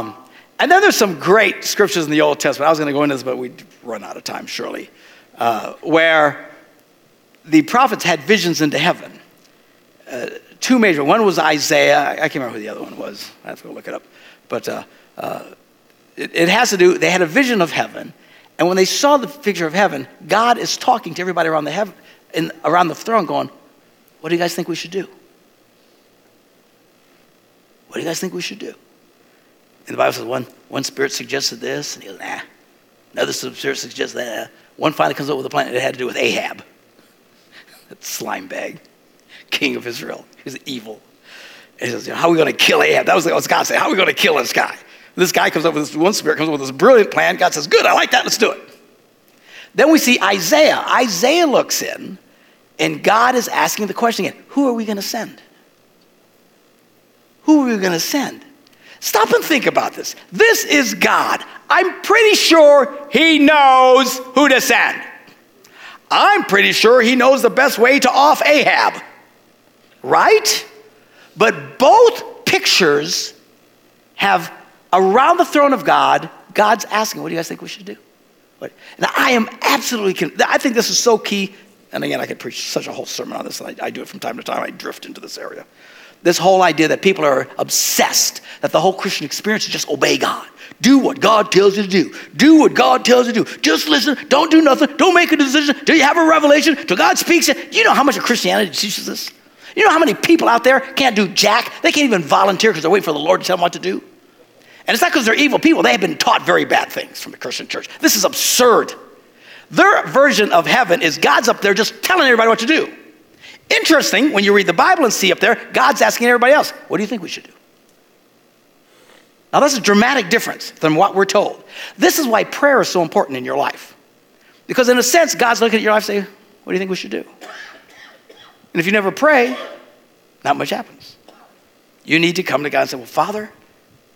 then there's some great scriptures in the Old Testament. I was going to go into this, but we'd run out of time, surely. Where the prophets had visions into heaven. Two major. One was Isaiah. I can't remember who the other one was. I have to go look it up. But it has to do, they had a vision of heaven. And when they saw the picture of heaven, God is talking to everybody around around the throne going, what do you guys think we should do? What do you guys think we should do? And the Bible says one spirit suggested this, and he goes, nah. Another spirit suggests that. One finally comes up with a plan. It had to do with Ahab, that slime bag, king of Israel. He was evil. And he says, how are we going to kill Ahab? That was what God said. How are we going to kill this guy? This guy comes up with this, one spirit comes up with this brilliant plan. God says, good, I like that, let's do it. Then we see Isaiah. Isaiah looks in, and God is asking the question again, who are we going to send? Who are we going to send? Stop and think about this. This is God. I'm pretty sure he knows who to send. I'm pretty sure he knows the best way to off Ahab, right? But both pictures have around the throne of God, God's asking, what do you guys think we should do? Now, I am absolutely convinced. I think this is so key. And again, I could preach such a whole sermon on this, and I do it from time to time. I drift into this area. this whole idea that people are obsessed, that the whole Christian experience is just obey God. Do what God tells you to do. Do what God tells you to do. Just listen. Don't do nothing. Don't make a decision till you have a revelation, till God speaks it. You know how much of Christianity teaches this? You know how many people out there can't do jack? They can't even volunteer because they're waiting for the Lord to tell them what to do. And it's not because they're evil people. They have been taught very bad things from the Christian church. This is absurd. Their version of heaven is God's up there just telling everybody what to do. Interesting, when you read the Bible and see up there, God's asking everybody else, what do you think we should do? Now, that's a dramatic difference than what we're told. This is why prayer is so important in your life. Because in a sense, God's looking at your life and saying, what do you think we should do? And if you never pray, not much happens. You need to come to God and say, well, Father,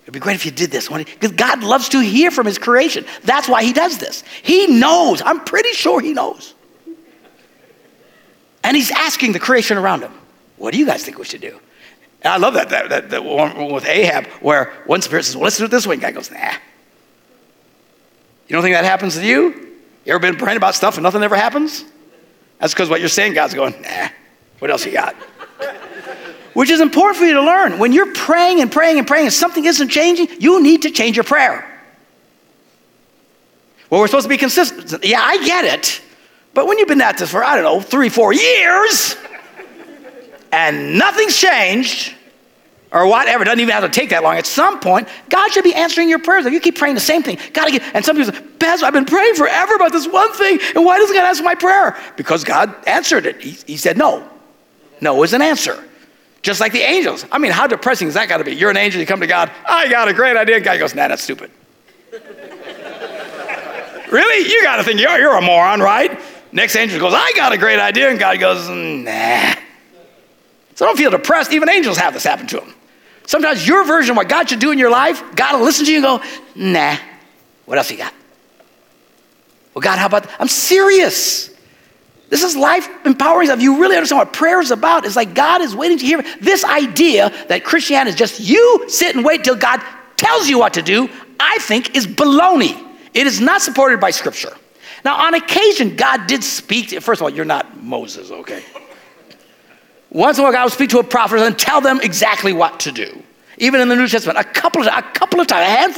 it'd be great if you did this. Because God loves to hear from his creation. That's why he does this. He knows. I'm pretty sure he knows. And he's asking the creation around him, what do you guys think we should do? And I love that one with Ahab, where one spirit says, well, let's do it this way. And God goes, nah. You don't think that happens to you? You ever been praying about stuff and nothing ever happens? That's because what you're saying, God's going, nah. What else you got? Which is important for you to learn. When you're praying and praying and praying and something isn't changing, you need to change your prayer. Well, we're supposed to be consistent. Yeah, I get it. But when you've been at this for, 3-4 years... and nothing's changed, or whatever, doesn't even have to take that long. At some point, God should be answering your prayers. If you keep praying the same thing, and some people say, Pastor, I've been praying forever about this one thing, and why doesn't God answer my prayer? Because God answered it. He said no. No is an answer. Just like the angels. I mean, how depressing has that got to be? You're an angel, you come to God, I got a great idea, and God goes, nah, that's stupid. Really? You got to think, you're a moron, right? Next angel goes, I got a great idea, and God goes, nah. So don't feel depressed. Even angels have this happen to them. Sometimes your version of what God should do in your life, God will listen to you and go, nah, what else you got? Well, God, how about that? I'm serious. This is life empowering. If you really understand what prayer is about, it's like God is waiting to hear. This idea that Christianity is just you sit and wait till God tells you what to do, I think is baloney. It is not supported by Scripture. Now, on occasion, God did speak. First of all, you're not Moses, okay? Once in a while, God will speak to a prophet and tell them exactly what to do. Even in the New Testament, a handful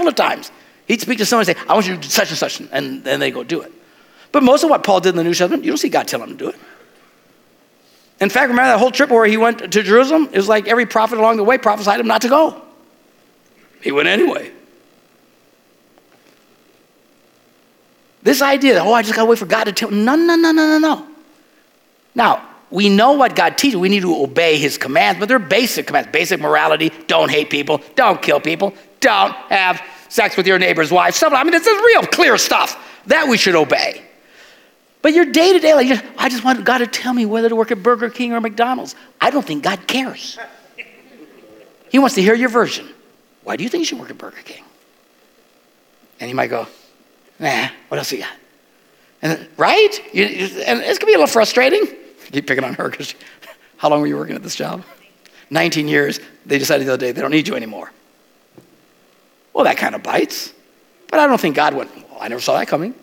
of times, he'd speak to someone and say, I want you to do such and such, and then they go do it. But most of what Paul did in the New Testament, you don't see God telling him to do it. In fact, remember that whole trip where he went to Jerusalem? It was like every prophet along the way prophesied him not to go. He went anyway. This idea that, I just got to wait for God to tell me. No. Now, we know what God teaches. We need to obey his commands, but they're basic commands. Basic morality, don't hate people, don't kill people, don't have sex with your neighbor's wife. This is real clear stuff that we should obey. But your day-to-day, I just want God to tell me whether to work at Burger King or McDonald's. I don't think God cares. He wants to hear your version. Why do you think you should work at Burger King? And he might go, nah, what else you got? And right? And it's going to be a little frustrating. Keep picking on her because how long were you working at this job? 19 years. They decided the other day they don't need you anymore. Well, that kind of bites. But I don't think God went, I never saw that coming.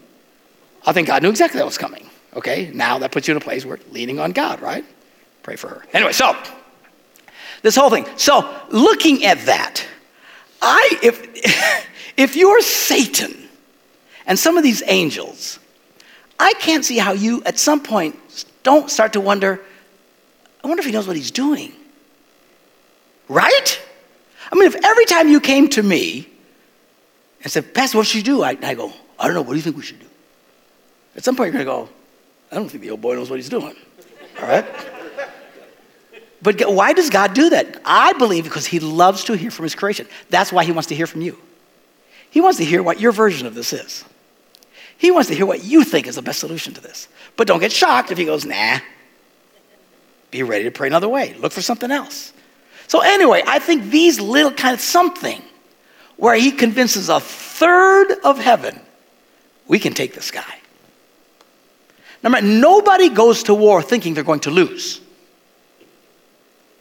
I think God knew exactly that was coming. Okay, now that puts you in a place where leaning on God, right? Pray for her. Anyway, so this whole thing. So looking at that, if you're Satan and some of these angels, I can't see how you at some point don't start to wonder, I wonder if he knows what he's doing. Right? I mean, if every time you came to me and said, Pastor, what should you do? I go, I don't know. What do you think we should do? At some point, you're going to go, I don't think the old boy knows what he's doing. All right? But why does God do that? I believe because he loves to hear from his creation. That's why he wants to hear from you. He wants to hear what your version of this is. He wants to hear what you think is the best solution to this. But don't get shocked if he goes, nah. Be ready to pray another way. Look for something else. So anyway, I think these little kind of something where he convinces a third of heaven, we can take this guy. Now, nobody goes to war thinking they're going to lose.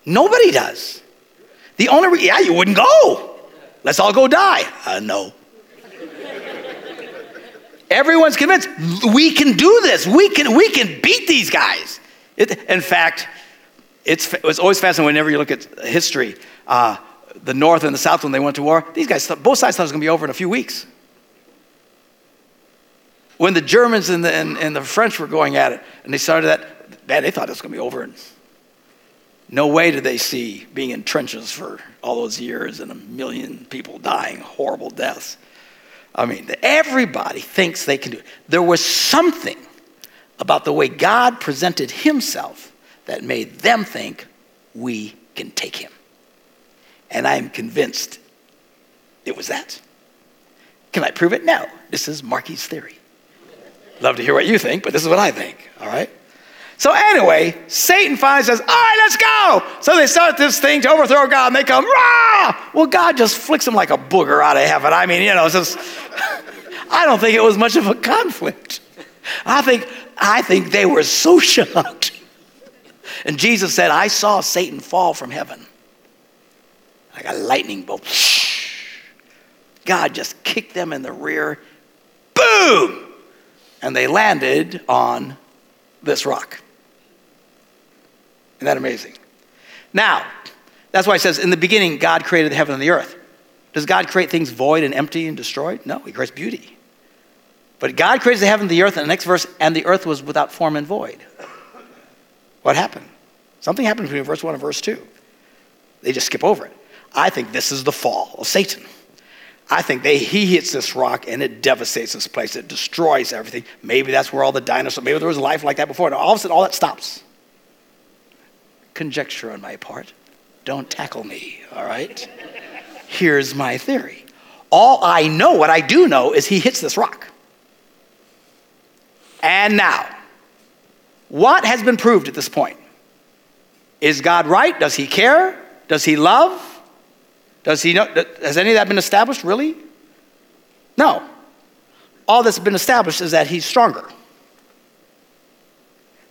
Nobody does. The only reason, you wouldn't go. Let's all go die. No. Everyone's convinced, we can do this. We can beat these guys. In fact, It's always fascinating whenever you look at history. The North and the South, when they went to war, these guys, both sides thought it was going to be over in a few weeks. When the Germans and the French were going at it, and they started that, man, they thought it was going to be over. No way did they see being in trenches for all those years and a million people dying, horrible deaths. I mean, everybody thinks they can do it. There was something about the way God presented himself that made them think we can take him. And I am convinced it was that. Can I prove it? No. This is Marky's theory. Love to hear what you think, but this is what I think, all right? So anyway, Satan finally says, all right, let's go. So they start this thing to overthrow God, and they come, rah! Well, God just flicks them like a booger out of heaven. I mean, it's just, I don't think it was much of a conflict. I think they were so shocked. And Jesus said, I saw Satan fall from heaven like a lightning bolt. God just kicked them in the rear. Boom! And they landed on this rock. Isn't that amazing? Now, that's why it says, in the beginning, God created the heaven and the earth. Does God create things void and empty and destroyed? No, he creates beauty. But God created the heaven and the earth, and the next verse, and the earth was without form and void. What happened? Something happened between verse 1 and verse 2. They just skip over it. I think this is the fall of Satan. I think he hits this rock and it devastates this place. It destroys everything. Maybe that's where all the dinosaurs, maybe there was life like that before. And all of a sudden, all that stops. Conjecture on my part. Don't tackle me, all right? Here's my theory. What I do know is he hits this rock. And now, what has been proved at this point? Is God right? Does he care? Does he love? Does he know? Has any of that been established, really? No. All that's been established is that he's stronger.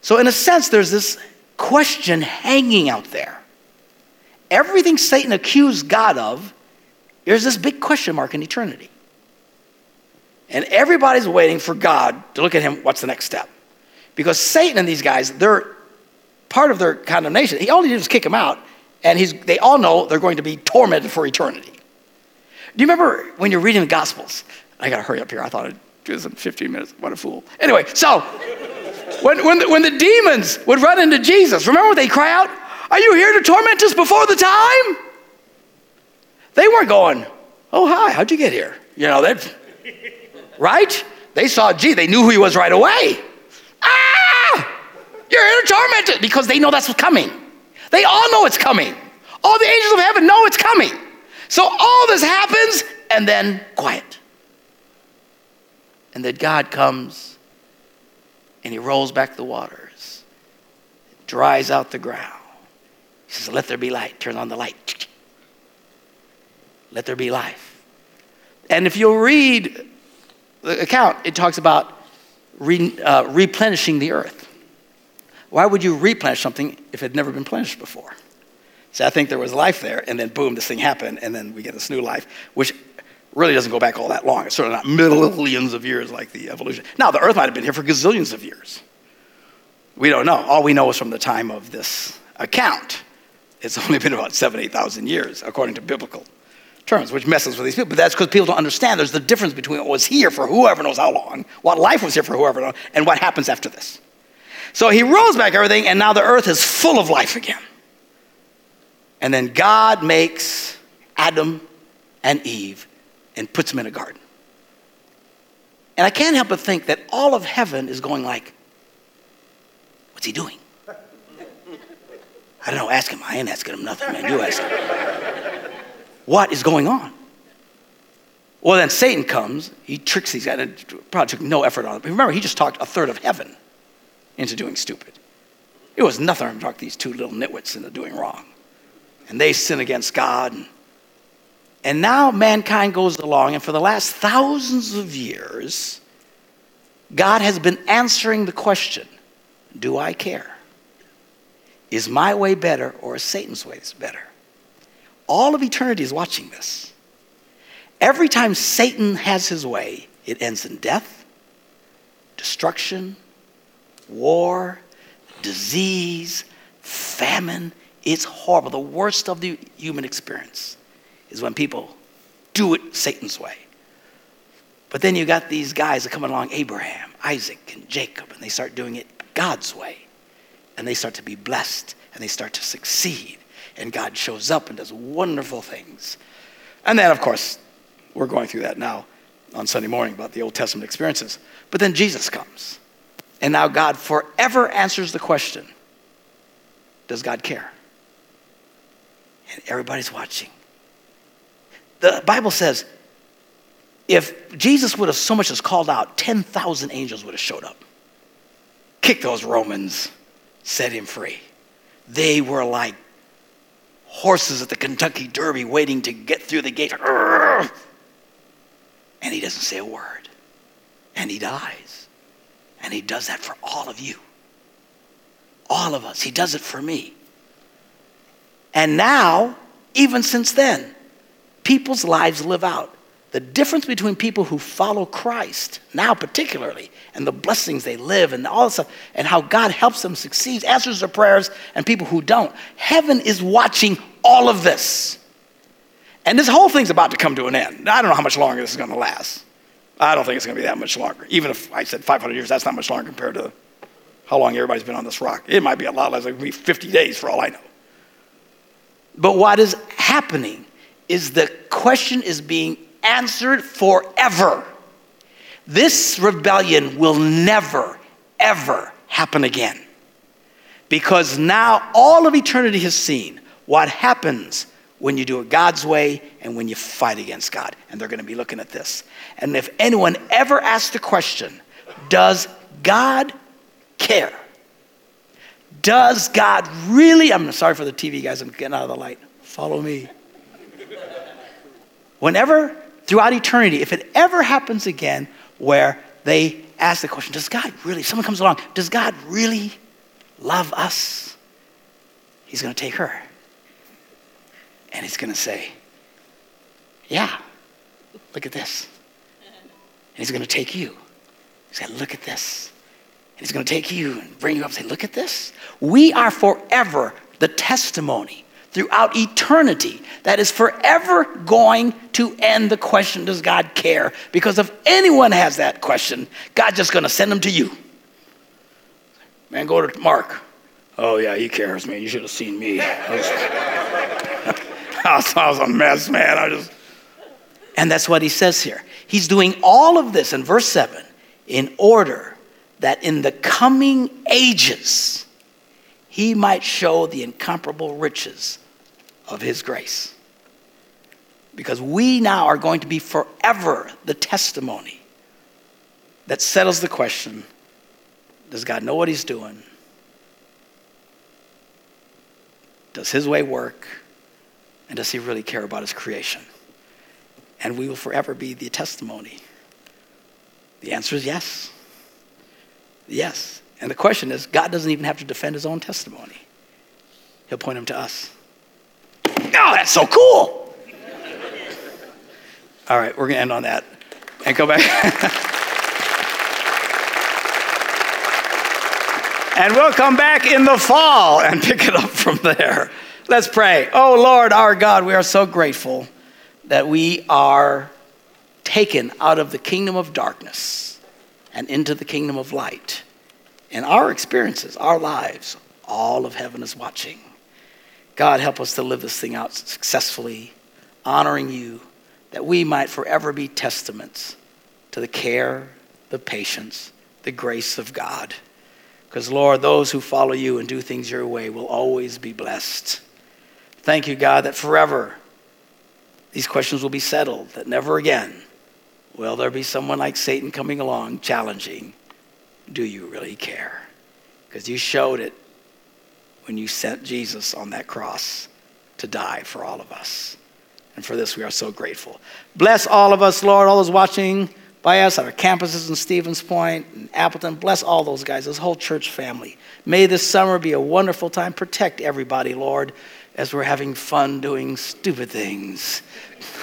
So in a sense, there's this question hanging out there. Everything Satan accused God of, there's this big question mark in eternity. And everybody's waiting for God to look at him, what's the next step? Because Satan and these guys, they're part of their condemnation. He only did was kick them out. And they all know they're going to be tormented for eternity. Do you remember when you're reading the Gospels? I got to hurry up here. I thought I'd do this in 15 minutes. What a fool. Anyway, so when the demons would run into Jesus, remember they cry out, are you here to torment us before the time? They weren't going, oh, hi, how'd you get here? Right? They saw Jesus. They knew who he was right away. Ah! You're here to torment us. Because they know that's what's coming. They all know it's coming. All the angels of heaven know it's coming. So all this happens, and then quiet. And then God comes, and he rolls back the waters, dries out the ground. He says, let there be light. Turn on the light. Let there be life. And if you'll read the account, it talks about replenishing the earth. Why would you replenish something if it had never been replenished before? See, I think there was life there, and then boom, this thing happened, and then we get this new life, which really doesn't go back all that long. It's certainly not millions of years like the evolution. Now, the earth might have been here for gazillions of years. We don't know. All we know is from the time of this account. It's only been about 7,000, 8,000 years, according to biblical terms, which messes with these people. But that's because people don't understand. There's the difference between what was here for whoever knows how long, what life was here for whoever knows, and what happens after this. So he rolls back everything, and now the earth is full of life again. And then God makes Adam and Eve and puts them in a garden. And I can't help but think that all of heaven is going like, what's he doing? I don't know, ask him. I ain't asking him nothing, man. You ask him. What is going on? Well, then Satan comes. He tricks these guys. It probably took no effort on it. But remember, he just talked a third of heaven into doing stupid. It was nothing to talk these two little nitwits into doing wrong. And they sin against God. And now mankind goes along, and for the last thousands of years, God has been answering the question, do I care? Is my way better or is Satan's way better? All of eternity is watching this. Every time Satan has his way, it ends in death, destruction, war, disease, famine is horrible. The worst of the human experience is when people do it Satan's way. But then you got these guys that come along, Abraham, Isaac, and Jacob, and they start doing it God's way. And they start to be blessed, and they start to succeed. And God shows up and does wonderful things. And then, of course, we're going through that now on Sunday morning about the Old Testament experiences. But then Jesus comes. And now God forever answers the question, does God care? And everybody's watching. The Bible says, if Jesus would have so much as called out, 10,000 angels would have showed up. Kick those Romans, set him free. They were like horses at the Kentucky Derby waiting to get through the gate. And he doesn't say a word. And he dies. And he does that for all of you. All of us. He does it for me. And now, even since then, people's lives live out. The difference between people who follow Christ, now particularly, and the blessings they live and all this stuff, and how God helps them succeed, answers their prayers, and people who don't. Heaven is watching all of this. And this whole thing's about to come to an end. I don't know how much longer this is going to last. I don't think it's going to be that much longer. Even if I said 500 years, that's not much longer compared to how long everybody's been on this rock. It might be a lot less. It could be 50 days for all I know. But what is happening is the question is being answered forever. This rebellion will never, ever happen again. Because now all of eternity has seen what happens when you do it God's way and when you fight against God. And they're going to be looking at this. And if anyone ever asks the question, does God care? Does God really? I'm sorry for the TV guys, I'm getting out of the light. Follow me. Whenever, throughout eternity, if it ever happens again where they ask the question, does God really, if someone comes along, does God really love us? He's going to take her. And he's going to say, yeah, look at this. And he's going to take you. He's going to look at this. And he's going to take you and bring you up and say, look at this. We are forever the testimony throughout eternity that is forever going to end the question, does God care? Because if anyone has that question, God's just going to send them to you. Man, go to Mark. Oh, yeah, he cares, man. You should have seen me. I was a mess, man. And that's what he says here. He's doing all of this in verse 7 in order that in the coming ages, he might show the incomparable riches of his grace. Because we now are going to be forever the testimony that settles the question, does God know what he's doing? Does his way work? And does he really care about his creation? And we will forever be the testimony. The answer is yes. Yes. And the question is, God doesn't even have to defend his own testimony. He'll point him to us. Oh, that's so cool. All right, we're going to end on that and go back. And we'll come back in the fall and pick it up from there. Let's pray. Oh, Lord, our God, we are so grateful that we are taken out of the kingdom of darkness and into the kingdom of light. In our experiences, our lives, all of heaven is watching. God, help us to live this thing out successfully, honoring you, that we might forever be testaments to the care, the patience, the grace of God. Because, Lord, those who follow you and do things your way will always be blessed. Thank you, God, that forever these questions will be settled, that never again will there be someone like Satan coming along challenging, do you really care? Because you showed it when you sent Jesus on that cross to die for all of us. And for this, we are so grateful. Bless all of us, Lord, all those watching by us at our campuses in Stevens Point and Appleton. Bless all those guys, this whole church family. May this summer be a wonderful time. Protect everybody, Lord, as we're having fun doing stupid things,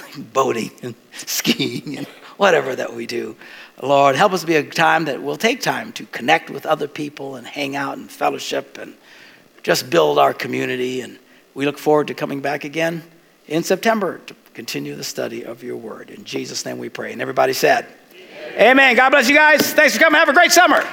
like boating and skiing and whatever that we do. Lord, help us be a time that will take time to connect with other people and hang out and fellowship and just build our community. And we look forward to coming back again in September to continue the study of your word. In Jesus' name we pray. And everybody said, amen. God bless you guys. Thanks for coming. Have a great summer.